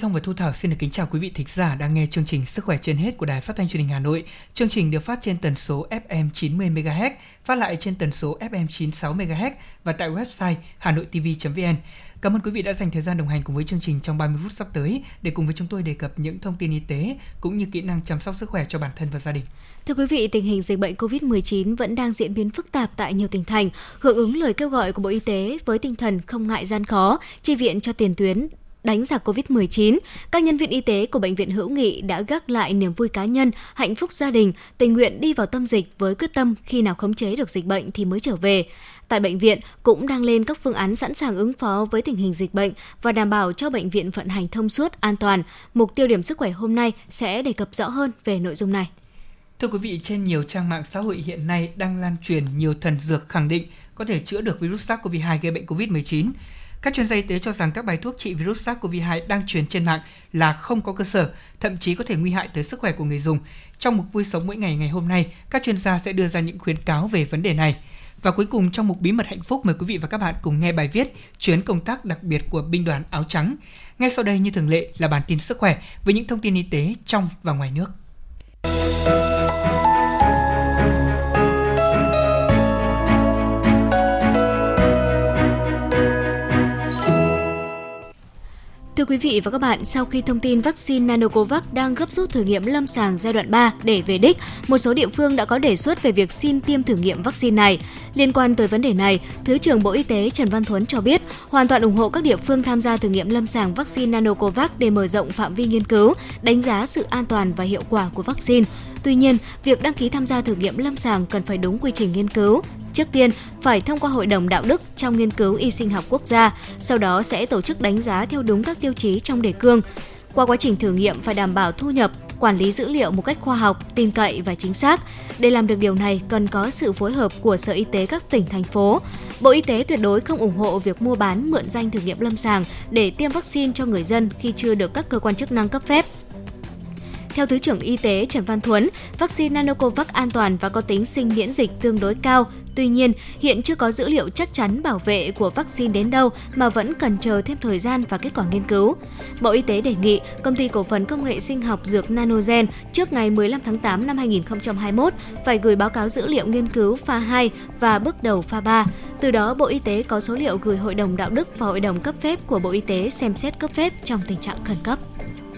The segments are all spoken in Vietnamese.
Thông và Thu Thảo xin được kính chào quý vị thính giả đang nghe chương trình Sức khỏe trên hết của Đài Phát thanh truyền hình Hà Nội. Chương trình được phát trên tần số FM 90 MHz, phát lại trên tần số FM 96 MHz và tại website hanoitv.vn. Cảm ơn quý vị đã dành thời gian đồng hành cùng với chương trình trong 30 phút sắp tới để cùng với chúng tôi đề cập những thông tin y tế cũng như kỹ năng chăm sóc sức khỏe cho bản thân và gia đình. Thưa quý vị, tình hình dịch bệnh COVID-19 vẫn đang diễn biến phức tạp tại nhiều tỉnh thành, hưởng ứng lời kêu gọi của Bộ Y tế với tinh thần không ngại gian khó, chi viện cho tiền tuyến đánh giặc COVID-19, các nhân viên y tế của Bệnh viện Hữu nghị đã gác lại niềm vui cá nhân, hạnh phúc gia đình, tình nguyện đi vào tâm dịch với quyết tâm khi nào khống chế được dịch bệnh thì mới trở về. Tại bệnh viện cũng đang lên các phương án sẵn sàng ứng phó với tình hình dịch bệnh và đảm bảo cho bệnh viện vận hành thông suốt, an toàn. Mục tiêu điểm sức khỏe hôm nay sẽ đề cập rõ hơn về nội dung này. Thưa quý vị, trên nhiều trang mạng xã hội hiện nay đang lan truyền nhiều thần dược khẳng định có thể chữa được virus SARS-CoV-2 gây bệnh COVID-19. Các chuyên gia y tế cho rằng các bài thuốc trị virus SARS-CoV-2 đang truyền trên mạng là không có cơ sở, thậm chí có thể nguy hại tới sức khỏe của người dùng. Trong mục Vui sống mỗi ngày ngày hôm nay, các chuyên gia sẽ đưa ra những khuyến cáo về vấn đề này. Và cuối cùng, trong mục Bí mật hạnh phúc, mời quý vị và các bạn cùng nghe bài viết Chuyến công tác đặc biệt của binh đoàn áo trắng. Ngay sau đây như thường lệ là bản tin sức khỏe với những thông tin y tế trong và ngoài nước. Thưa quý vị và các bạn, sau khi thông tin vaccine Nanocovax đang gấp rút thử nghiệm lâm sàng giai đoạn 3 để về đích, một số địa phương đã có đề xuất về việc xin tiêm thử nghiệm vaccine này. Liên quan tới vấn đề này, Thứ trưởng Bộ Y tế Trần Văn Thuấn cho biết hoàn toàn ủng hộ các địa phương tham gia thử nghiệm lâm sàng vaccine Nanocovax để mở rộng phạm vi nghiên cứu, đánh giá sự an toàn và hiệu quả của vaccine. Tuy nhiên, việc đăng ký tham gia thử nghiệm lâm sàng cần phải đúng quy trình nghiên cứu. Trước tiên, phải thông qua Hội đồng Đạo đức trong nghiên cứu y sinh học quốc gia, sau đó sẽ tổ chức đánh giá theo đúng các tiêu chí trong đề cương. Qua quá trình thử nghiệm phải đảm bảo thu nhập, quản lý dữ liệu một cách khoa học, tin cậy và chính xác. Để làm được điều này, cần có sự phối hợp của Sở Y tế các tỉnh, thành phố. Bộ Y tế tuyệt đối không ủng hộ việc mua bán, mượn danh thử nghiệm lâm sàng để tiêm vaccine cho người dân khi chưa được các cơ quan chức năng cấp phép. Theo Thứ trưởng Y tế Trần Văn Thuấn, vaccine Nanocovax an toàn và có tính sinh miễn dịch tương đối cao. Tuy nhiên, hiện chưa có dữ liệu chắc chắn bảo vệ của vaccine đến đâu mà vẫn cần chờ thêm thời gian và kết quả nghiên cứu. Bộ Y tế đề nghị Công ty Cổ phần Công nghệ Sinh học Dược Nanogen trước ngày 15 tháng 8 năm 2021 phải gửi báo cáo dữ liệu nghiên cứu pha 2 và bước đầu pha 3. Từ đó, Bộ Y tế có số liệu gửi Hội đồng Đạo đức và Hội đồng cấp phép của Bộ Y tế xem xét cấp phép trong tình trạng khẩn cấp.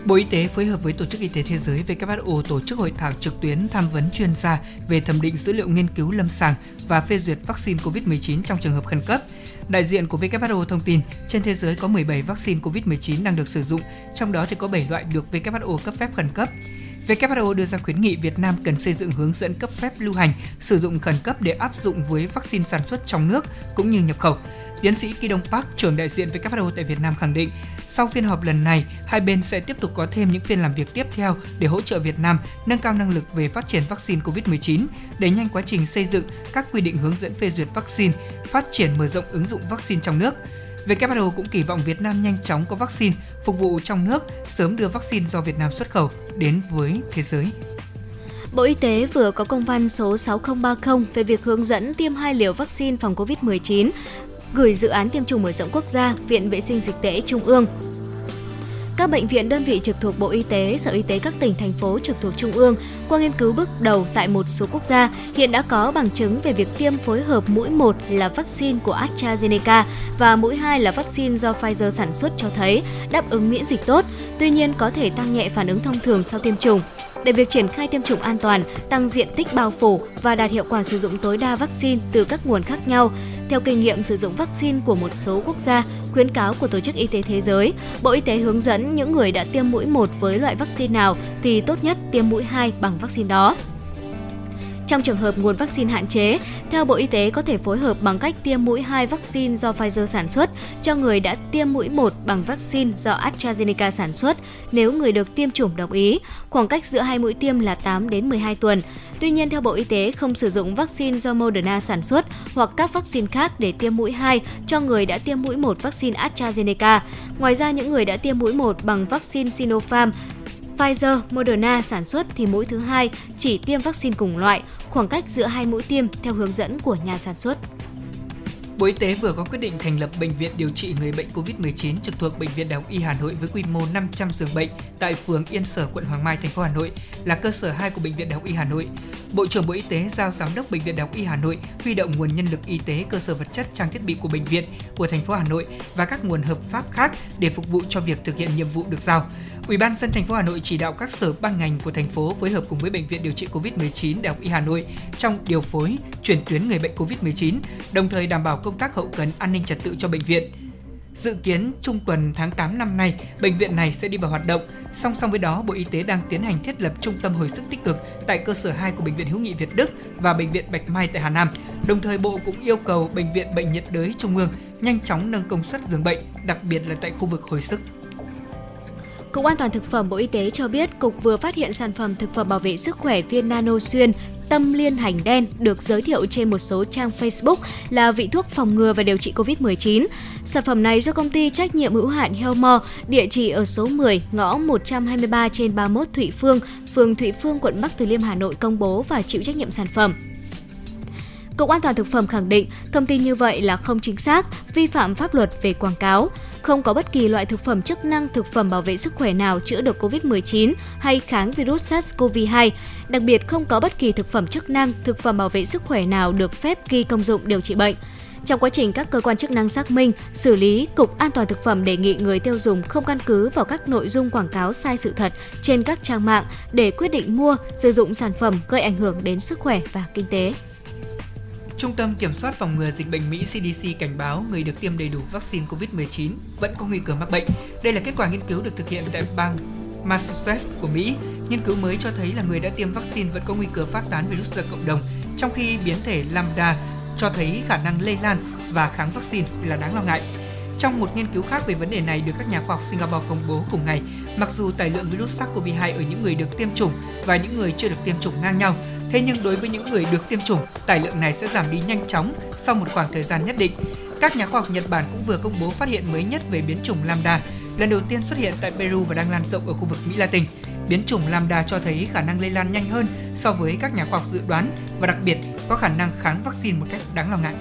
Bộ Y tế phối hợp với Tổ chức Y tế Thế giới WHO tổ chức hội thảo trực tuyến tham vấn chuyên gia về thẩm định dữ liệu nghiên cứu lâm sàng và phê duyệt vaccine COVID-19 trong trường hợp khẩn cấp. Đại diện của WHO thông tin, trên thế giới có 17 vaccine COVID-19 đang được sử dụng, trong đó thì có 7 loại được WHO cấp phép khẩn cấp. WHO đưa ra khuyến nghị Việt Nam cần xây dựng hướng dẫn cấp phép lưu hành, sử dụng khẩn cấp để áp dụng với vaccine sản xuất trong nước cũng như nhập khẩu. Tiến sĩ Ki Dong Park, trưởng đại diện WHO tại Việt Nam khẳng định, sau phiên họp lần này, hai bên sẽ tiếp tục có thêm những phiên làm việc tiếp theo để hỗ trợ Việt Nam nâng cao năng lực về phát triển vaccine COVID-19, đẩy nhanh quá trình xây dựng các quy định hướng dẫn phê duyệt vaccine, phát triển mở rộng ứng dụng vaccine trong nước. WHO cũng kỳ vọng Việt Nam nhanh chóng có vaccine phục vụ trong nước, sớm đưa vaccine do Việt Nam xuất khẩu đến với thế giới. Bộ Y tế vừa có công văn số 6030 về việc hướng dẫn tiêm 2 liều vaccine phòng COVID-19, gửi dự án tiêm chủng mở rộng quốc gia, Viện Vệ sinh Dịch tễ Trung ương. Các bệnh viện, đơn vị trực thuộc Bộ Y tế, Sở Y tế các tỉnh, thành phố trực thuộc Trung ương, qua nghiên cứu bước đầu tại một số quốc gia, hiện đã có bằng chứng về việc tiêm phối hợp mũi 1 là vaccine của AstraZeneca và mũi 2 là vaccine do Pfizer sản xuất cho thấy đáp ứng miễn dịch tốt, tuy nhiên có thể tăng nhẹ phản ứng thông thường sau tiêm chủng. Để việc triển khai tiêm chủng an toàn, tăng diện tích bao phủ và đạt hiệu quả sử dụng tối đa vaccine từ các nguồn khác nhau, theo kinh nghiệm sử dụng vaccine của một số quốc gia, khuyến cáo của Tổ chức Y tế Thế giới, Bộ Y tế hướng dẫn những người đã tiêm mũi 1 với loại vaccine nào thì tốt nhất tiêm mũi 2 bằng vaccine đó. Trong trường hợp nguồn vaccine hạn chế, theo Bộ Y tế có thể phối hợp bằng cách tiêm mũi 2 vaccine do Pfizer sản xuất cho người đã tiêm mũi 1 bằng vaccine do AstraZeneca sản xuất nếu người được tiêm chủng đồng ý. Khoảng cách giữa hai mũi tiêm là 8 đến 12 tuần. Tuy nhiên, theo Bộ Y tế, không sử dụng vaccine do Moderna sản xuất hoặc các vaccine khác để tiêm mũi 2 cho người đã tiêm mũi 1 vaccine AstraZeneca. Ngoài ra, những người đã tiêm mũi 1 bằng vaccine Sinopharm, Pfizer, Moderna sản xuất thì mũi thứ 2 chỉ tiêm vaccine cùng loại, khoảng cách giữa hai mũi tiêm theo hướng dẫn của nhà sản xuất. Bộ Y tế vừa có quyết định thành lập bệnh viện điều trị người bệnh COVID-19 trực thuộc Bệnh viện Đa khoa Y Hà Nội với quy mô 500 giường bệnh tại phường Yên Sở, quận Hoàng Mai, thành phố Hà Nội, là cơ sở 2 của Bệnh viện Đa khoa Y Hà Nội. Bộ trưởng Bộ Y tế giao Giám đốc Bệnh viện Đa khoa Y Hà Nội huy động nguồn nhân lực y tế, cơ sở vật chất, trang thiết bị của bệnh viện, của thành phố Hà Nội và các nguồn hợp pháp khác để phục vụ cho việc thực hiện nhiệm vụ được giao. Ủy ban nhân dân thành phố Hà Nội chỉ đạo các sở ban ngành của thành phố phối hợp cùng với Bệnh viện điều trị COVID-19 Đại học Y Hà Nội trong điều phối, chuyển tuyến người bệnh COVID-19, đồng thời đảm bảo công tác hậu cần an ninh trật tự cho bệnh viện. Dự kiến trung tuần tháng 8 năm nay, bệnh viện này sẽ đi vào hoạt động. Song song với đó, Bộ Y tế đang tiến hành thiết lập trung tâm hồi sức tích cực tại cơ sở 2 của Bệnh viện Hữu nghị Việt Đức và Bệnh viện Bạch Mai tại Hà Nam. Đồng thời, Bộ cũng yêu cầu Bệnh viện Bệnh nhiệt đới Trung ương nhanh chóng nâng công suất giường bệnh, đặc biệt là tại khu vực hồi sức. Cục An toàn Thực phẩm Bộ Y tế cho biết, Cục vừa phát hiện sản phẩm thực phẩm bảo vệ sức khỏe viên nano xuyên tâm liên hành đen được giới thiệu trên một số trang Facebook là vị thuốc phòng ngừa và điều trị COVID-19. Sản phẩm này do công ty trách nhiệm hữu hạn Helmo, địa chỉ ở số 10, ngõ 123/31 Thụy Phương, phường Thụy Phương, quận Bắc Từ Liêm, Hà Nội công bố và chịu trách nhiệm sản phẩm. Cục An toàn Thực phẩm khẳng định thông tin như vậy là không chính xác, vi phạm pháp luật về quảng cáo. Không có bất kỳ loại thực phẩm chức năng, thực phẩm bảo vệ sức khỏe nào chữa được COVID-19 hay kháng virus SARS-CoV-2. Đặc biệt, không có bất kỳ thực phẩm chức năng, thực phẩm bảo vệ sức khỏe nào được phép ghi công dụng điều trị bệnh. Trong quá trình các cơ quan chức năng xác minh, xử lý, Cục An toàn Thực phẩm đề nghị người tiêu dùng không căn cứ vào các nội dung quảng cáo sai sự thật trên các trang mạng để quyết định mua, sử dụng sản phẩm gây ảnh hưởng đến sức khỏe và kinh tế. Trung tâm Kiểm soát Phòng ngừa Dịch bệnh Mỹ CDC cảnh báo người được tiêm đầy đủ vaccine COVID-19 vẫn có nguy cơ mắc bệnh. Đây là kết quả nghiên cứu được thực hiện tại bang Massachusetts của Mỹ. Nghiên cứu mới cho thấy là người đã tiêm vaccine vẫn có nguy cơ phát tán virus ra cộng đồng, trong khi biến thể Lambda cho thấy khả năng lây lan và kháng vaccine là đáng lo ngại. Trong một nghiên cứu khác về vấn đề này được các nhà khoa học Singapore công bố cùng ngày, mặc dù tài lượng virus SARS-CoV-2 ở những người được tiêm chủng và những người chưa được tiêm chủng ngang nhau, thế nhưng đối với những người được tiêm chủng, tài lượng này sẽ giảm đi nhanh chóng sau một khoảng thời gian nhất định. Các nhà khoa học Nhật Bản cũng vừa công bố phát hiện mới nhất về biến chủng Lambda, lần đầu tiên xuất hiện tại Peru và đang lan rộng ở khu vực Mỹ Latin. Biến chủng Lambda cho thấy khả năng lây lan nhanh hơn so với các nhà khoa học dự đoán và đặc biệt có khả năng kháng vaccine một cách đáng lo ngại.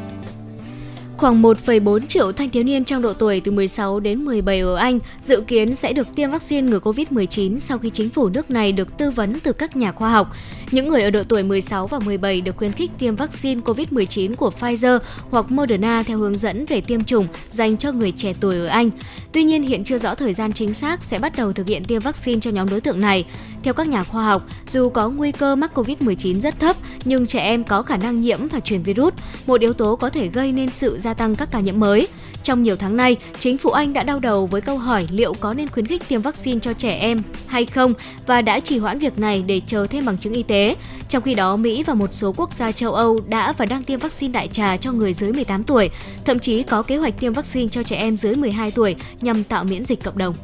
Khoảng 1,4 triệu thanh thiếu niên trong độ tuổi từ 16 đến 17 ở Anh dự kiến sẽ được tiêm vaccine ngừa COVID-19 sau khi chính phủ nước này được tư vấn từ các nhà khoa học. Những người ở độ tuổi 16 và 17 được khuyến khích tiêm vaccine COVID-19 của Pfizer hoặc Moderna theo hướng dẫn về tiêm chủng dành cho người trẻ tuổi ở Anh. Tuy nhiên, hiện chưa rõ thời gian chính xác sẽ bắt đầu thực hiện tiêm vaccine cho nhóm đối tượng này. Theo các nhà khoa học, dù có nguy cơ mắc COVID-19 rất thấp, nhưng trẻ em có khả năng nhiễm và truyền virus, một yếu tố có thể gây nên sự gia tăng các ca nhiễm mới. Trong nhiều tháng nay, chính phủ Anh đã đau đầu với câu hỏi liệu có nên khuyến khích tiêm vaccine cho trẻ em hay không và đã trì hoãn việc này để chờ thêm bằng chứng y tế. Trong khi đó, Mỹ và một số quốc gia châu Âu đã và đang tiêm vaccine đại trà cho người dưới 18 tuổi, thậm chí có kế hoạch tiêm vaccine cho trẻ em dưới 12 tuổi nhằm tạo miễn dịch cộng đồng.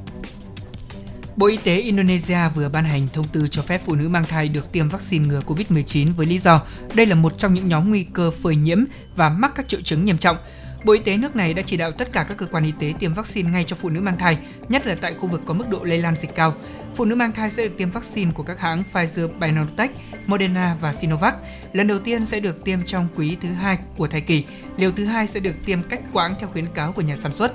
Bộ Y tế Indonesia vừa ban hành thông tư cho phép phụ nữ mang thai được tiêm vaccine ngừa COVID-19 với lý do đây là một trong những nhóm nguy cơ phơi nhiễm và mắc các triệu chứng nghiêm trọng. Bộ Y tế nước này đã chỉ đạo tất cả các cơ quan y tế tiêm vaccine ngay cho phụ nữ mang thai, nhất là tại khu vực có mức độ lây lan dịch cao. Phụ nữ mang thai sẽ được tiêm vaccine của các hãng Pfizer, BioNTech, Moderna và Sinovac. Lần đầu tiên sẽ được tiêm trong quý thứ 2 của thai kỳ, liều thứ 2 sẽ được tiêm cách quãng theo khuyến cáo của nhà sản xuất.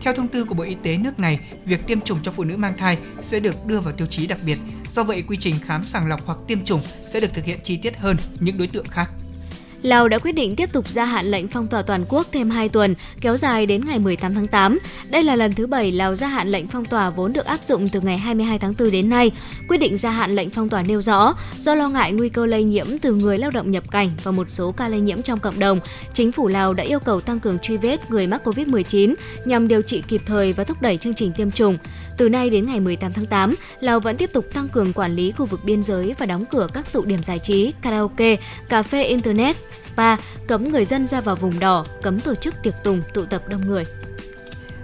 Theo thông tư của Bộ Y tế nước này, việc tiêm chủng cho phụ nữ mang thai sẽ được đưa vào tiêu chí đặc biệt. Do vậy, quy trình khám sàng lọc hoặc tiêm chủng sẽ được thực hiện chi tiết hơn những đối tượng khác. Lào đã quyết định tiếp tục gia hạn lệnh phong tỏa toàn quốc thêm 2 tuần, kéo dài đến ngày 18 tháng 8. Đây là lần thứ 7 Lào gia hạn lệnh phong tỏa vốn được áp dụng từ ngày 22 tháng 4 đến nay. Quyết định gia hạn lệnh phong tỏa nêu rõ, do lo ngại nguy cơ lây nhiễm từ người lao động nhập cảnh và một số ca lây nhiễm trong cộng đồng, chính phủ Lào đã yêu cầu tăng cường truy vết người mắc COVID-19 nhằm điều trị kịp thời và thúc đẩy chương trình tiêm chủng. Từ nay đến ngày 18 tháng 8, Lào vẫn tiếp tục tăng cường quản lý khu vực biên giới và đóng cửa các tụ điểm giải trí, karaoke, cà phê internet, spa, cấm người dân ra vào vùng đỏ, cấm tổ chức tiệc tùng, tụ tập đông người.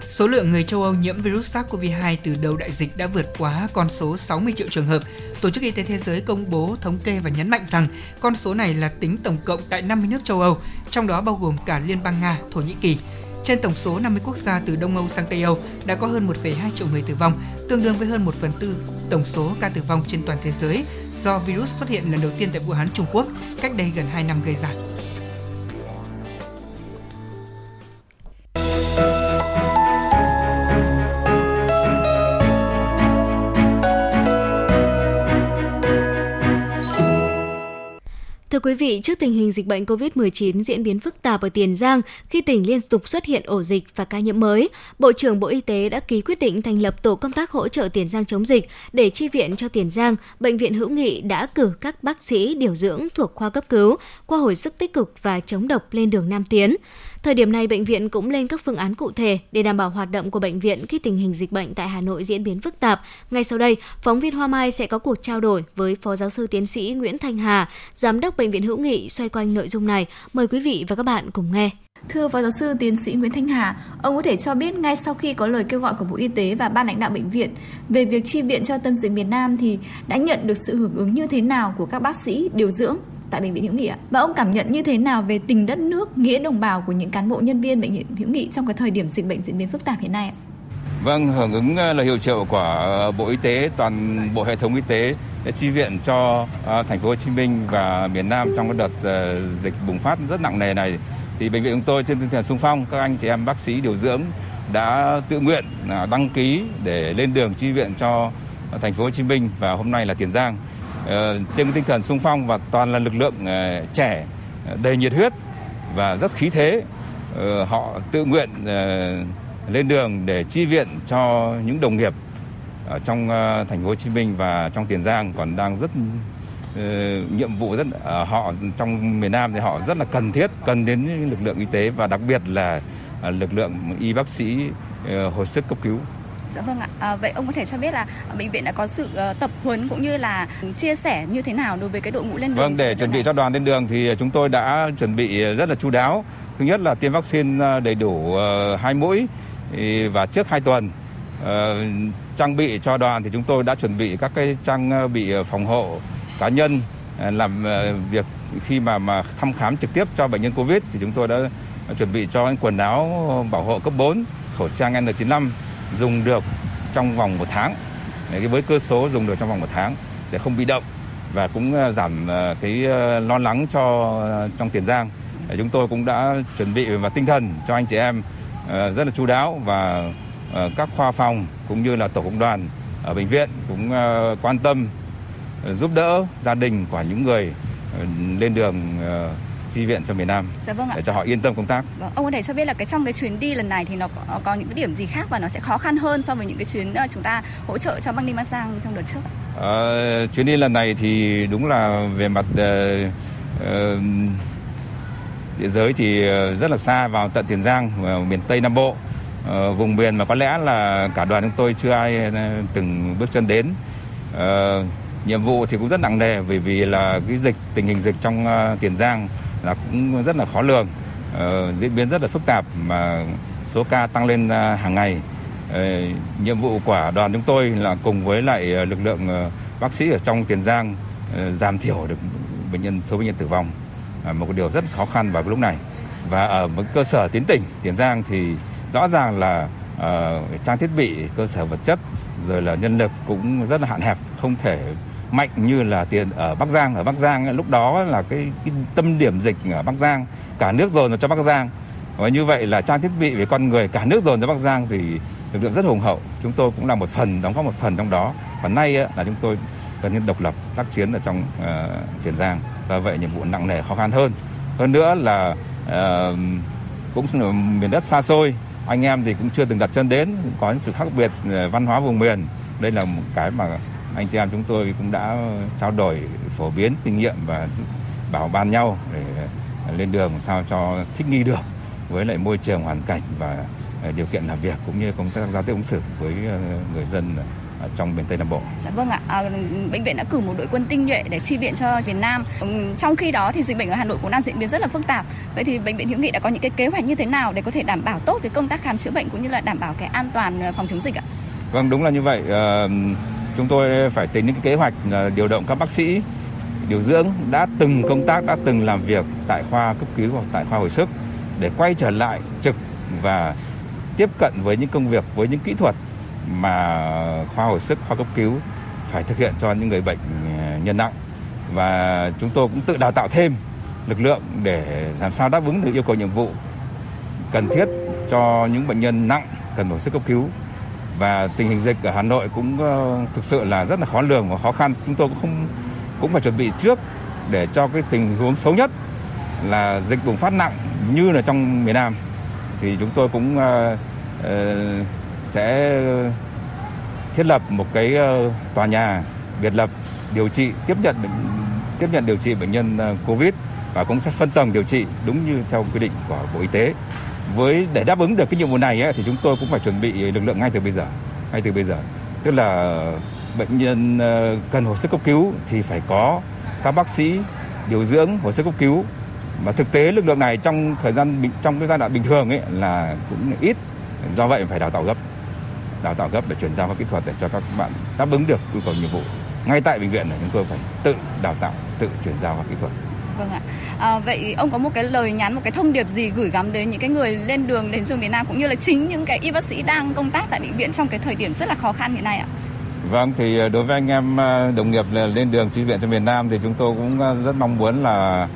Số lượng người châu Âu nhiễm virus SARS-CoV-2 từ đầu đại dịch đã vượt quá con số 60 triệu trường hợp. Tổ chức Y tế Thế giới công bố thống kê và nhấn mạnh rằng con số này là tính tổng cộng tại 50 nước châu Âu, trong đó bao gồm cả Liên bang Nga, Thổ Nhĩ Kỳ. Trên tổng số 50 quốc gia từ Đông Âu sang Tây Âu đã có hơn 1,2 triệu người tử vong, tương đương với hơn 1/4 tổng số ca tử vong trên toàn thế giới do virus xuất hiện lần đầu tiên tại Vũ Hán, Trung Quốc, cách đây gần 2 năm gây ra. Thưa quý vị, trước tình hình dịch bệnh COVID-19 diễn biến phức tạp ở Tiền Giang khi tỉnh liên tục xuất hiện ổ dịch và ca nhiễm mới, Bộ trưởng Bộ Y tế đã ký quyết định thành lập tổ công tác hỗ trợ Tiền Giang chống dịch để chi viện cho Tiền Giang. Bệnh viện Hữu nghị đã cử các bác sĩ điều dưỡng thuộc khoa cấp cứu, khoa hồi sức tích cực và chống độc lên đường Nam tiến. Thời điểm này, bệnh viện cũng lên các phương án cụ thể để đảm bảo hoạt động của bệnh viện khi tình hình dịch bệnh tại Hà Nội diễn biến phức tạp. Ngay sau đây, phóng viên Hoa Mai sẽ có cuộc trao đổi với Phó Giáo sư Tiến sĩ Nguyễn Thanh Hà, Giám đốc Bệnh viện Hữu nghị xoay quanh nội dung này. Mời quý vị và các bạn cùng nghe. Thưa Phó Giáo sư Tiến sĩ Nguyễn Thanh Hà, ông có thể cho biết ngay sau khi có lời kêu gọi của Bộ Y tế và ban lãnh đạo bệnh viện về việc chi viện cho tâm dịch miền Nam thì đã nhận được sự hưởng ứng như thế nào của các bác sĩ, điều dưỡng tại Bệnh viện Hữu nghị ạ? Và ông cảm nhận như thế nào về tình đất nước, nghĩa đồng bào của những cán bộ nhân viên Bệnh viện Hữu nghị trong cái thời điểm dịch bệnh diễn biến phức tạp hiện nay ạ? Vâng, hưởng ứng lời hiệu triệu của Bộ Y tế, toàn bộ hệ thống y tế để chi viện cho Thành phố Hồ Chí Minh và miền Nam trong cái đợt dịch bùng phát rất nặng nề này, thì bệnh viện chúng tôi trên tinh thần xung phong, các anh chị em bác sĩ điều dưỡng đã tự nguyện đăng ký để lên đường chi viện cho Thành phố Hồ Chí Minh và hôm nay là Tiền Giang. Trên tinh thần xung phong và toàn là lực lượng trẻ, đầy nhiệt huyết và rất khí thế, họ tự nguyện lên đường để chi viện cho những đồng nghiệp ở trong Thành phố Hồ Chí Minh và trong Tiền Giang còn đang rất nhiệm vụ rất họ trong miền Nam thì họ rất là cần thiết, cần đến lực lượng y tế và đặc biệt là lực lượng y bác sĩ hồi sức cấp cứu. Dạ vâng ạ. Vậy ông có thể cho biết là bệnh viện đã có sự tập huấn cũng như là chia sẻ như thế nào đối với cái đội ngũ lên đường? Vâng, để chuẩn bị cho đoàn lên đường thì chúng tôi đã chuẩn bị rất là chu đáo. Thứ nhất là tiêm vaccine đầy đủ 2 mũi và trước 2 tuần. Trang bị cho đoàn thì chúng tôi đã chuẩn bị các cái trang bị phòng hộ cá nhân, làm việc khi mà thăm khám trực tiếp cho bệnh nhân Covid thì chúng tôi đã chuẩn bị cho quần áo bảo hộ cấp 4, khẩu trang N95 dùng được trong vòng 1 tháng, với cơ số dùng được trong vòng 1 tháng để không bị động và cũng giảm cái lo lắng cho trong Tiền Giang. Chúng tôi cũng đã chuẩn bị và tinh thần cho anh chị em rất là chu đáo và các khoa phòng cũng như là tổ công đoàn ở bệnh viện cũng quan tâm giúp đỡ gia đình của những người lên đường chi viện cho miền Nam. Dạ vâng ạ. Để cho họ yên tâm công tác. Vâng. Ông có thể cho biết là trong cái chuyến đi lần này thì nó có những cái điểm gì khác và nó sẽ khó khăn hơn so với những cái chuyến chúng ta hỗ trợ cho Bắc Ninh, Bắc Giang trong đợt trước? Chuyến đi lần này thì đúng là về mặt địa giới thì rất là xa, vào tận Tiền Giang, vào miền Tây Nam Bộ, vùng miền mà có lẽ là cả đoàn chúng tôi chưa ai từng bước chân đến. Nhiệm vụ thì cũng rất nặng nề vì là cái tình hình dịch trong Tiền Giang là cũng rất là khó lường, diễn biến rất là phức tạp mà số ca tăng lên hàng ngày. Nhiệm vụ của đoàn chúng tôi là cùng với lại lực lượng bác sĩ ở trong Tiền Giang giảm thiểu được số bệnh nhân tử vong, một điều rất khó khăn vào lúc này. Và ở một cơ sở tuyến tỉnh Tiền Giang thì rõ ràng là trang thiết bị, cơ sở vật chất rồi là nhân lực cũng rất là hạn hẹp, không thể mạnh như là ở Bắc Giang. Ở Bắc Giang lúc đó là cái tâm điểm dịch ở Bắc Giang, cả nước dồn vào cho Bắc Giang. Và như vậy là trang thiết bị về con người cả nước dồn cho Bắc Giang thì lực lượng rất hùng hậu. Chúng tôi cũng là một phần, đóng góp một phần trong đó. Và nay là chúng tôi gần như độc lập tác chiến ở trong Tiền Giang. Và vậy nhiệm vụ nặng nề khó khăn hơn. Hơn nữa là cũng là miền đất xa xôi, anh em thì cũng chưa từng đặt chân đến, có những sự khác biệt văn hóa vùng miền. Đây là một cái mà anh chị em chúng tôi cũng đã trao đổi, phổ biến kinh nghiệm và bảo ban nhau để lên đường sao cho thích nghi được với lại môi trường, hoàn cảnh và điều kiện làm việc cũng như công tác giao tiếp ứng xử với người dân trong miền Tây Nam Bộ. Dạ vâng ạ. Bệnh viện đã cử một đội quân tinh nhuệ để chi viện cho Việt Nam. Trong khi đó thì dịch bệnh ở Hà Nội cũng đang diễn biến rất là phức tạp. Vậy thì Bệnh viện Hữu nghị đã có những cái kế hoạch như thế nào để có thể đảm bảo tốt cái công tác khám chữa bệnh cũng như là đảm bảo cái an toàn phòng chống dịch ạ? Vâng, đúng là như vậy. Chúng tôi phải tính những kế hoạch điều động các bác sĩ, điều dưỡng đã từng công tác, đã từng làm việc tại khoa cấp cứu hoặc tại khoa hồi sức để quay trở lại trực và tiếp cận với những công việc, với những kỹ thuật mà khoa hồi sức, khoa cấp cứu phải thực hiện cho những người bệnh nhân nặng. Và chúng tôi cũng tự đào tạo thêm lực lượng để làm sao đáp ứng được yêu cầu nhiệm vụ cần thiết cho những bệnh nhân nặng cần hồi sức cấp cứu. Và tình hình dịch ở Hà Nội cũng thực sự là rất là khó lường và khó khăn. Chúng tôi cũng phải chuẩn bị trước để cho cái tình huống xấu nhất là dịch bùng phát nặng như là trong miền Nam thì chúng tôi cũng sẽ thiết lập một cái tòa nhà biệt lập điều trị tiếp nhận điều trị bệnh nhân Covid và cũng sẽ phân tầng điều trị đúng như theo quy định của Bộ Y tế. Để đáp ứng được cái nhiệm vụ này thì chúng tôi cũng phải chuẩn bị lực lượng ngay từ bây giờ. Tức là bệnh nhân cần hồi sức cấp cứu thì phải có các bác sĩ điều dưỡng hồi sức cấp cứu. Mà thực tế lực lượng này trong cái giai đoạn bình thường là cũng ít, do vậy phải đào tạo gấp để chuyển giao các kỹ thuật để cho các bạn đáp ứng được yêu cầu nhiệm vụ. Ngay tại bệnh viện này chúng tôi phải tự đào tạo, tự chuyển giao các kỹ thuật. Vâng ạ. Vậy ông có một cái lời nhắn, một cái thông điệp gì gửi gắm đến những cái người lên đường đến miền Nam cũng như là chính những cái y bác sĩ đang công tác tại bệnh viện trong cái thời điểm rất là khó khăn hiện nay ạ? Vâng, thì đối với anh em đồng nghiệp lên đường chi viện cho miền Nam thì chúng tôi cũng rất mong muốn là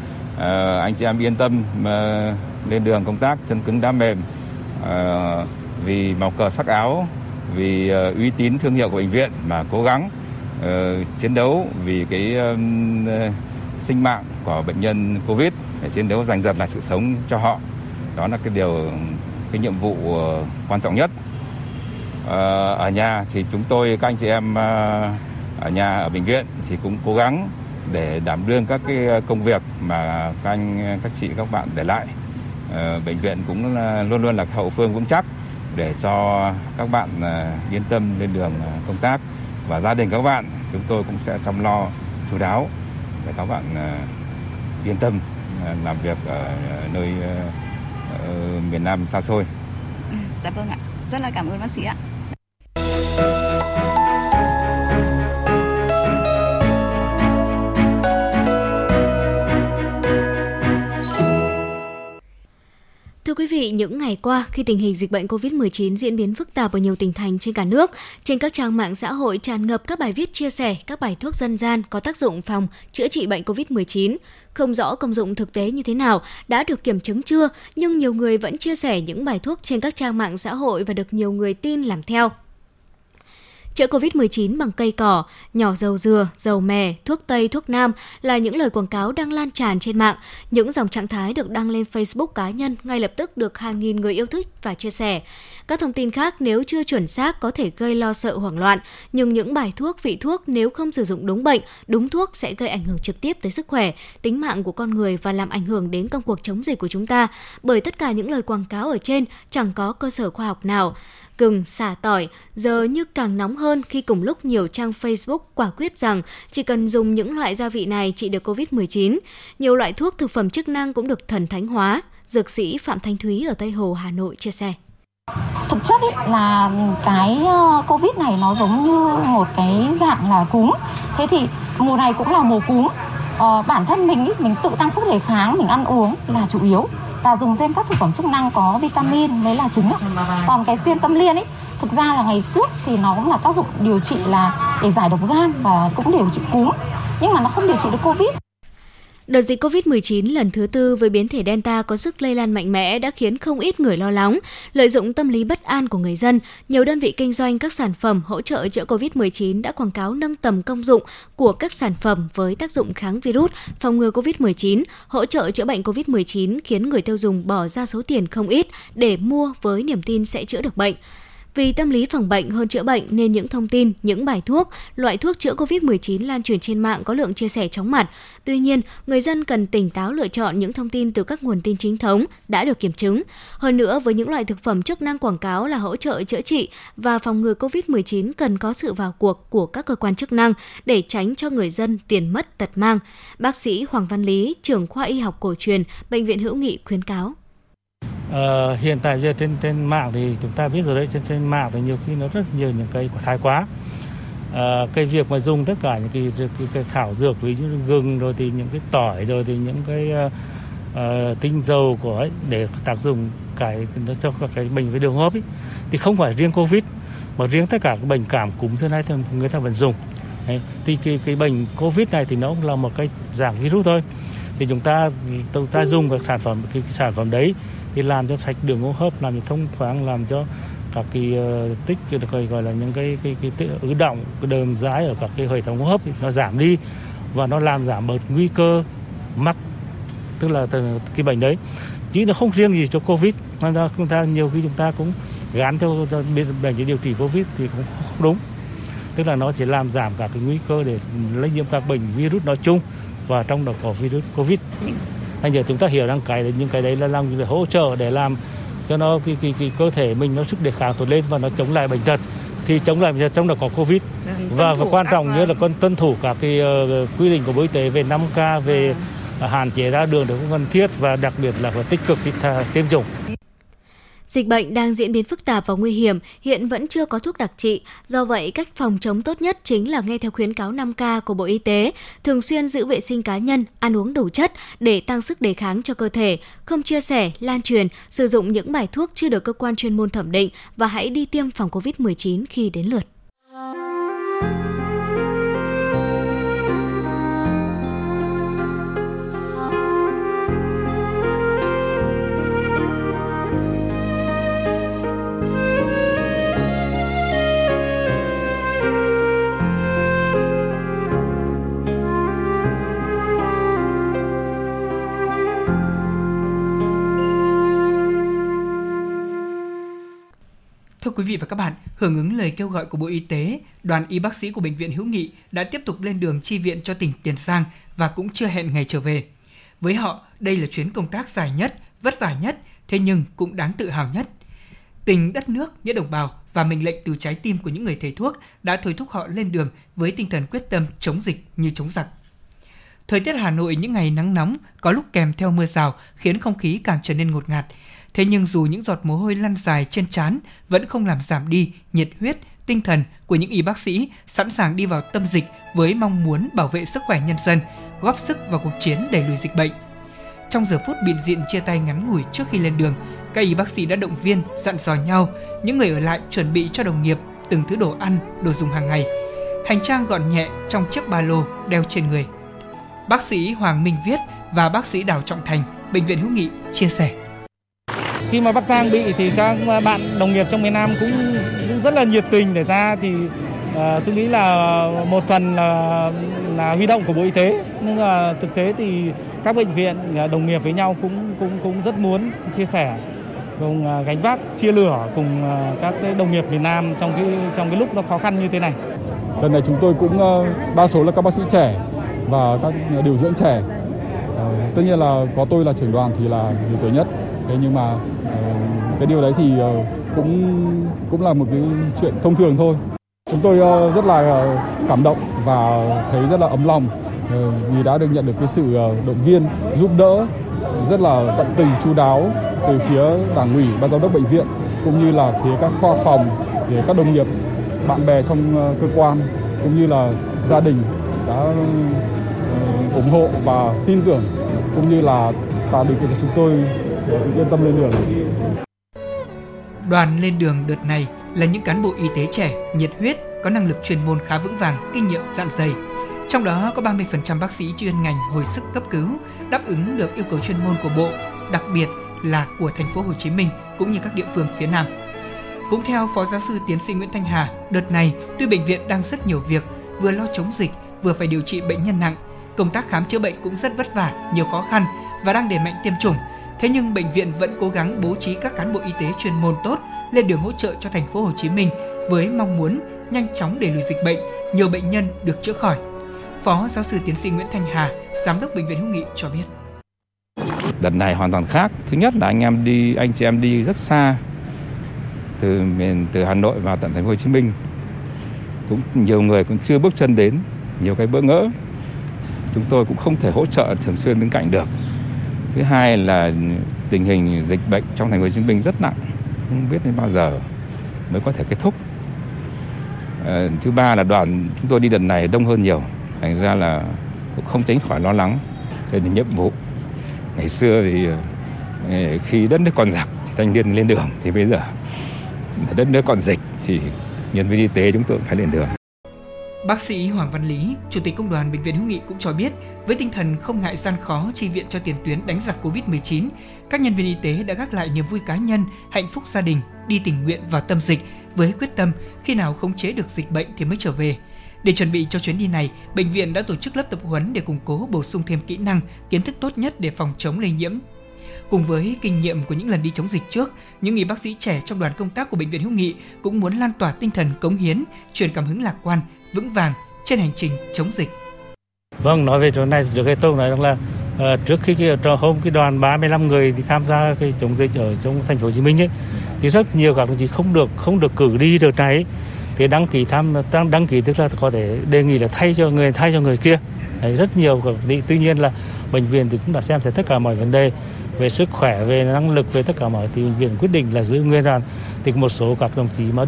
anh chị em yên tâm lên đường công tác chân cứng đá mềm, vì màu cờ sắc áo, vì uy tín thương hiệu của bệnh viện mà cố gắng chiến đấu vì cái sinh mạng của bệnh nhân Covid để chiến đấu giành giật lại sự sống cho họ. Đó là cái nhiệm vụ quan trọng nhất. Ở nhà thì chúng tôi, các anh chị em ở nhà, ở bệnh viện thì cũng cố gắng để đảm đương các cái công việc mà các chị, các bạn để lại. Bệnh viện cũng luôn luôn là hậu phương vững chắc để cho các bạn yên tâm lên đường công tác. Và gia đình các bạn chúng tôi cũng sẽ chăm lo chú đáo để các bạn yên tâm làm việc ở nơi miền Nam xa xôi. Dạ vâng ạ, rất là cảm ơn bác sĩ ạ. Thưa quý vị, những ngày qua, khi tình hình dịch bệnh COVID-19 diễn biến phức tạp ở nhiều tỉnh thành trên cả nước, trên các trang mạng xã hội tràn ngập các bài viết chia sẻ các bài thuốc dân gian có tác dụng phòng, chữa trị bệnh COVID-19. Không rõ công dụng thực tế như thế nào, đã được kiểm chứng chưa, nhưng nhiều người vẫn chia sẻ những bài thuốc trên các trang mạng xã hội và được nhiều người tin làm theo. Chữa COVID-19 bằng cây cỏ, nhỏ dầu dừa, dầu mè, thuốc Tây, thuốc Nam là những lời quảng cáo đang lan tràn trên mạng. Những dòng trạng thái được đăng lên Facebook cá nhân ngay lập tức được hàng nghìn người yêu thích và chia sẻ. Các thông tin khác nếu chưa chuẩn xác có thể gây lo sợ hoảng loạn, nhưng những bài thuốc, vị thuốc nếu không sử dụng đúng bệnh, đúng thuốc sẽ gây ảnh hưởng trực tiếp tới sức khỏe, tính mạng của con người và làm ảnh hưởng đến công cuộc chống dịch của chúng ta, bởi tất cả những lời quảng cáo ở trên chẳng có cơ sở khoa học nào. Gừng, xả, tỏi giờ như càng nóng hơn khi cùng lúc nhiều trang Facebook quả quyết rằng chỉ cần dùng những loại gia vị này trị được COVID-19. Nhiều loại thuốc thực phẩm chức năng cũng được thần thánh hóa, dược sĩ Phạm Thanh Thúy ở Tây Hồ, Hà Nội chia sẻ. Thực chất là cái Covid này nó giống như một cái dạng là cúm. Thế thì mùa này cũng là mùa cúm. Bản thân mình tự tăng sức đề kháng, mình ăn uống là chủ yếu. Và dùng thêm các thực phẩm chức năng có vitamin đấy là chính ạ. Còn cái xuyên tâm liên ấy, thực ra là ngày trước thì nó cũng là tác dụng điều trị là để giải độc gan và cũng điều trị cúm, nhưng mà nó không điều trị được Covid. Đợt dịch COVID-19 lần thứ tư với biến thể Delta có sức lây lan mạnh mẽ đã khiến không ít người lo lắng. Lợi dụng tâm lý bất an của người dân, nhiều đơn vị kinh doanh các sản phẩm hỗ trợ chữa COVID-19 đã quảng cáo nâng tầm công dụng của các sản phẩm với tác dụng kháng virus, phòng ngừa COVID-19, hỗ trợ chữa bệnh COVID-19 khiến người tiêu dùng bỏ ra số tiền không ít để mua với niềm tin sẽ chữa được bệnh. Vì tâm lý phòng bệnh hơn chữa bệnh nên những thông tin, những bài thuốc, loại thuốc chữa COVID-19 lan truyền trên mạng có lượng chia sẻ chóng mặt. Tuy nhiên, người dân cần tỉnh táo lựa chọn những thông tin từ các nguồn tin chính thống đã được kiểm chứng. Hơn nữa, với những loại thực phẩm chức năng quảng cáo là hỗ trợ chữa trị và phòng ngừa COVID-19 cần có sự vào cuộc của các cơ quan chức năng để tránh cho người dân tiền mất tật mang. Bác sĩ Hoàng Văn Lý, trưởng khoa y học cổ truyền, Bệnh viện Hữu nghị khuyến cáo. Hiện tại giờ trên mạng thì chúng ta biết rồi đấy, trên mạng thì nhiều khi nó rất nhiều những cây thái quá. Cái việc mà dùng tất cả những cái thảo dược, ví dụ gừng rồi thì những cái tỏi rồi thì những cái tinh dầu của ấy để tác dụng cho cái bệnh về đường hô hấp ấy, thì không phải riêng Covid mà riêng tất cả các bệnh cảm cúm xưa nay thì người ta vẫn dùng. Đấy, thì cái bệnh Covid này thì nó cũng là một cái dạng virus thôi. Thì chúng ta dùng cái sản phẩm đấy thì làm cho sạch đường hô hấp, làm cho thông thoáng, làm cho các cái tích gọi là những cái ứ động, cái đờm rãi ở các cái hệ thống hô hấp nó giảm đi và nó làm giảm bớt nguy cơ mắc tức là cái bệnh đấy, chứ nó không riêng gì cho Covid. Nên là chúng ta nhiều khi chúng ta cũng gán cho bệnh điều trị Covid thì cũng không đúng, tức là nó chỉ làm giảm cả cái nguy cơ để lây nhiễm các bệnh virus nói chung và trong đó có virus Covid. Bây giờ chúng ta hiểu rằng những cái đấy là làm để hỗ trợ để làm cho nó cái cơ thể mình nó sức đề kháng tốt lên và nó chống lại bệnh tật, thì chống lại bệnh tật trong đó có Covid. Và quan trọng nữa là con tuân thủ các cái quy định của Bộ Y tế về 5K, về hạn chế ra đường để không cần thiết và đặc biệt là tích cực tiêm chủng. Dịch bệnh đang diễn biến phức tạp và nguy hiểm, hiện vẫn chưa có thuốc đặc trị. Do vậy, cách phòng chống tốt nhất chính là nghe theo khuyến cáo 5K của Bộ Y tế, thường xuyên giữ vệ sinh cá nhân, ăn uống đủ chất để tăng sức đề kháng cho cơ thể, không chia sẻ, lan truyền, sử dụng những bài thuốc chưa được cơ quan chuyên môn thẩm định và hãy đi tiêm phòng COVID-19 khi đến lượt. Thưa quý vị và các bạn, hưởng ứng lời kêu gọi của Bộ Y tế, đoàn y bác sĩ của Bệnh viện Hữu nghị đã tiếp tục lên đường chi viện cho tỉnh Tiền Giang và cũng chưa hẹn ngày trở về. Với họ, đây là chuyến công tác dài nhất, vất vả nhất, thế nhưng cũng đáng tự hào nhất. Tình đất nước, nghĩa đồng bào và mệnh lệnh từ trái tim của những người thầy thuốc đã thôi thúc họ lên đường với tinh thần quyết tâm chống dịch như chống giặc. Thời tiết Hà Nội những ngày nắng nóng, có lúc kèm theo mưa rào khiến không khí càng trở nên ngột ngạt. Thế nhưng dù những giọt mồ hôi lăn dài trên trán vẫn không làm giảm đi nhiệt huyết, tinh thần của những y bác sĩ sẵn sàng đi vào tâm dịch với mong muốn bảo vệ sức khỏe nhân dân, góp sức vào cuộc chiến đẩy lùi dịch bệnh. Trong giờ phút bịn diện chia tay ngắn ngủi trước khi lên đường, các y bác sĩ đã động viên, dặn dò nhau, những người ở lại chuẩn bị cho đồng nghiệp từng thứ đồ ăn, đồ dùng hàng ngày. Hành trang gọn nhẹ trong chiếc ba lô đeo trên người. Bác sĩ Hoàng Minh Viết và bác sĩ Đào Trọng Thành, Bệnh viện Hữu nghị chia sẻ. Khi mà Bắc Giang bị thì các bạn đồng nghiệp trong miền Nam cũng rất là nhiệt tình để ra, thì tôi nghĩ là một phần là huy động của Bộ Y tế, nhưng mà thực tế thì các bệnh viện đồng nghiệp với nhau cũng rất muốn chia sẻ, cùng gánh vác chia lửa cùng các đồng nghiệp miền Nam trong cái lúc nó khó khăn như thế này. Lần này chúng tôi cũng đa số là các bác sĩ trẻ và các điều dưỡng trẻ. Tất nhiên là có tôi là trưởng đoàn thì là người tuổi nhất. Thế nhưng mà cái điều đấy thì cũng là một cái chuyện thông thường thôi. Chúng tôi rất là cảm động và thấy rất là ấm lòng vì đã được nhận được cái sự động viên, giúp đỡ rất là tận tình, chu đáo từ phía Đảng ủy, Ban giám đốc bệnh viện cũng như là phía các khoa phòng, để các đồng nghiệp, bạn bè trong cơ quan cũng như là gia đình đã ủng hộ và tin tưởng cũng như là tạo điều kiện cho chúng tôi yên tâm lên đường. Đoàn lên đường đợt này là những cán bộ y tế trẻ, nhiệt huyết, có năng lực chuyên môn khá vững vàng, kinh nghiệm dạn dày. Trong đó có 30% bác sĩ chuyên ngành hồi sức cấp cứu đáp ứng được yêu cầu chuyên môn của Bộ, đặc biệt là của Thành phố Hồ Chí Minh cũng như các địa phương phía Nam. Cũng theo Phó Giáo sư Tiến sĩ Nguyễn Thanh Hà, đợt này tuy bệnh viện đang rất nhiều việc, vừa lo chống dịch, vừa phải điều trị bệnh nhân nặng, công tác khám chữa bệnh cũng rất vất vả, nhiều khó khăn và đang đẩy mạnh tiêm chủng. Thế nhưng bệnh viện vẫn cố gắng bố trí các cán bộ y tế chuyên môn tốt lên đường hỗ trợ cho Thành phố Hồ Chí Minh với mong muốn nhanh chóng đẩy lùi dịch bệnh, nhiều bệnh nhân được chữa khỏi. Phó Giáo sư Tiến sĩ Nguyễn Thanh Hà, Giám đốc Bệnh viện Hữu nghị cho biết: Đợt này hoàn toàn khác. Thứ nhất là anh chị em đi rất xa từ Hà Nội vào tận Thành phố Hồ Chí Minh, cũng nhiều người cũng chưa bước chân đến, nhiều cái bỡ ngỡ. Chúng tôi cũng không thể hỗ trợ thường xuyên bên cạnh được. Thứ hai là tình hình dịch bệnh trong Thành phố Hồ Chí Minh rất nặng, không biết đến bao giờ mới có thể kết thúc. Thứ ba là đoàn chúng tôi đi đợt này đông hơn nhiều, thành ra là cũng không tránh khỏi lo lắng về nhiệm vụ. Ngày xưa thì khi đất nước còn giặc thì thanh niên lên đường, thì bây giờ đất nước còn dịch thì nhân viên y tế chúng tôi cũng phải lên đường. Bác sĩ Hoàng Văn Lý, Chủ tịch Công đoàn Bệnh viện Hữu nghị cũng cho biết, với tinh thần không ngại gian khó chi viện cho tiền tuyến đánh giặc Covid-19, các nhân viên y tế đã gác lại niềm vui cá nhân, hạnh phúc gia đình, đi tình nguyện vào tâm dịch với quyết tâm khi nào khống chế được dịch bệnh thì mới trở về. Để chuẩn bị cho chuyến đi này, bệnh viện đã tổ chức lớp tập huấn để củng cố bổ sung thêm kỹ năng, kiến thức tốt nhất để phòng chống lây nhiễm. Cùng với kinh nghiệm của những lần đi chống dịch trước, những y bác sĩ trẻ trong đoàn công tác của Bệnh viện Hữu nghị cũng muốn lan tỏa tinh thần cống hiến, truyền cảm hứng lạc quan, vững vàng trên hành trình chống dịch. Vâng, nói về chỗ này được cái tôi nói rằng là trước khi hôm cái đoàn 35 người thì tham gia cái chống dịch ở trong Thành phố Hồ Chí Minh ấy, thì rất nhiều các đồng chí không được cử đi đợt này, thì đăng ký tức là có thể đề nghị là thay cho người kia. Đấy, rất nhiều đi. Tuy nhiên là bệnh viện thì cũng đã xem xét tất cả mọi vấn đề về sức khỏe, về năng lực, về tất cả mọi, thì bệnh viện quyết định là giữ nguyên đoàn. Thì một số các đồng chí mà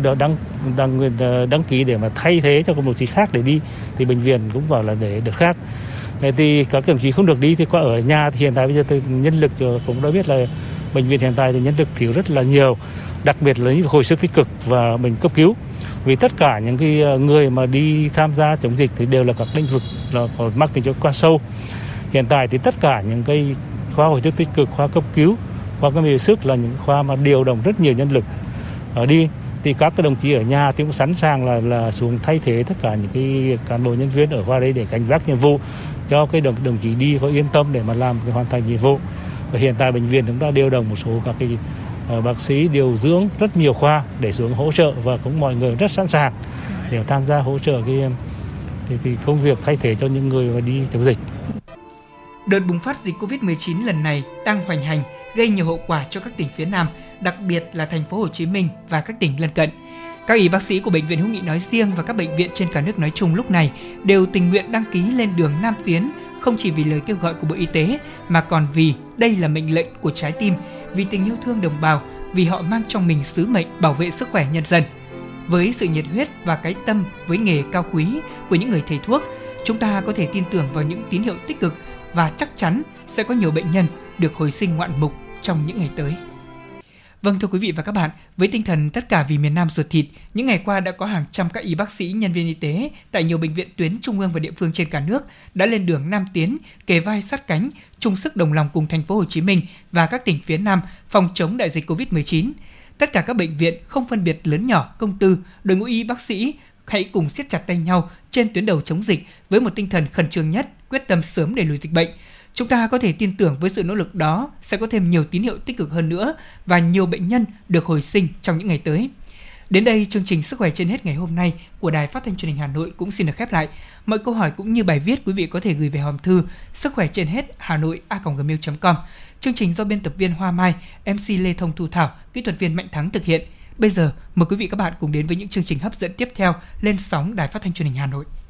đăng ký để mà thay thế cho các đồng chí khác để đi, thì bệnh viện cũng bảo là để đợt khác. Thì các đồng chí không được đi thì qua ở nhà, thì hiện tại bây giờ thì nhân lực cũng đã biết là bệnh viện hiện tại thì nhân lực thiếu rất là nhiều, đặc biệt là hồi sức tích cực và bệnh cấp cứu. Vì tất cả những cái người mà đi tham gia chống dịch thì đều là các lĩnh vực là có mắc tính cho khoa sâu. Hiện tại thì tất cả những cái khoa hồi sức tích cực, khoa cấp cứu, khoa cấp hồi sức là những khoa mà điều động rất nhiều nhân lực ở đi, thì các đồng chí ở nhà thì cũng sẵn sàng là xuống thay thế tất cả những cái cán bộ nhân viên ở khoa đấy để gánh vác nhiệm vụ cho cái đồng chí đi có yên tâm để mà làm cái hoàn thành nhiệm vụ. Và hiện tại bệnh viện chúng ta điều động một số các cái bác sĩ điều dưỡng rất nhiều khoa để xuống hỗ trợ, và cũng mọi người rất sẵn sàng để tham gia hỗ trợ cái công việc thay thế cho những người mà đi chống dịch. Đợt bùng phát dịch Covid-19 lần này đang hoành hành, gây nhiều hậu quả cho các tỉnh phía Nam, đặc biệt là Thành phố Hồ Chí Minh và các tỉnh lân cận. Các y bác sĩ của Bệnh viện Hữu nghị nói riêng và các bệnh viện trên cả nước nói chung lúc này đều tình nguyện đăng ký lên đường Nam tiến, không chỉ vì lời kêu gọi của Bộ Y tế mà còn vì đây là mệnh lệnh của trái tim, vì tình yêu thương đồng bào, vì họ mang trong mình sứ mệnh bảo vệ sức khỏe nhân dân. Với sự nhiệt huyết và cái tâm với nghề cao quý của những người thầy thuốc, chúng ta có thể tin tưởng vào những tín hiệu tích cực và chắc chắn sẽ có nhiều bệnh nhân được hồi sinh ngoạn mục trong những ngày tới. Vâng, thưa quý vị và các bạn, với tinh thần tất cả vì miền Nam ruột thịt, những ngày qua đã có hàng trăm các y bác sĩ, nhân viên y tế tại nhiều bệnh viện tuyến trung ương và địa phương trên cả nước đã lên đường Nam tiến, kề vai sát cánh, chung sức đồng lòng cùng Thành phố Hồ Chí Minh và các tỉnh phía Nam phòng chống đại dịch Covid-19. Tất cả các bệnh viện không phân biệt lớn nhỏ, công tư, đội ngũ y bác sĩ hãy cùng siết chặt tay nhau trên tuyến đầu chống dịch với một tinh thần khẩn trương nhất, quyết tâm sớm đẩy lùi dịch bệnh. Chúng ta có thể tin tưởng với sự nỗ lực đó sẽ có thêm nhiều tín hiệu tích cực hơn nữa và nhiều bệnh nhân được hồi sinh trong những ngày tới. Đến đây, chương trình Sức khỏe trên hết ngày hôm nay của Đài Phát thanh truyền hình Hà Nội cũng xin được khép lại. Mọi câu hỏi cũng như bài viết quý vị có thể gửi về hòm thư sứckhoe.trên hết@hanoia.gmail.com. Chương trình do biên tập viên Hoa Mai, MC Lê Thông Thu Thảo, kỹ thuật viên Mạnh Thắng thực hiện. Bây giờ, mời quý vị các bạn cùng đến với những chương trình hấp dẫn tiếp theo lên sóng Đài Phát thanh truyền hình Hà Nội.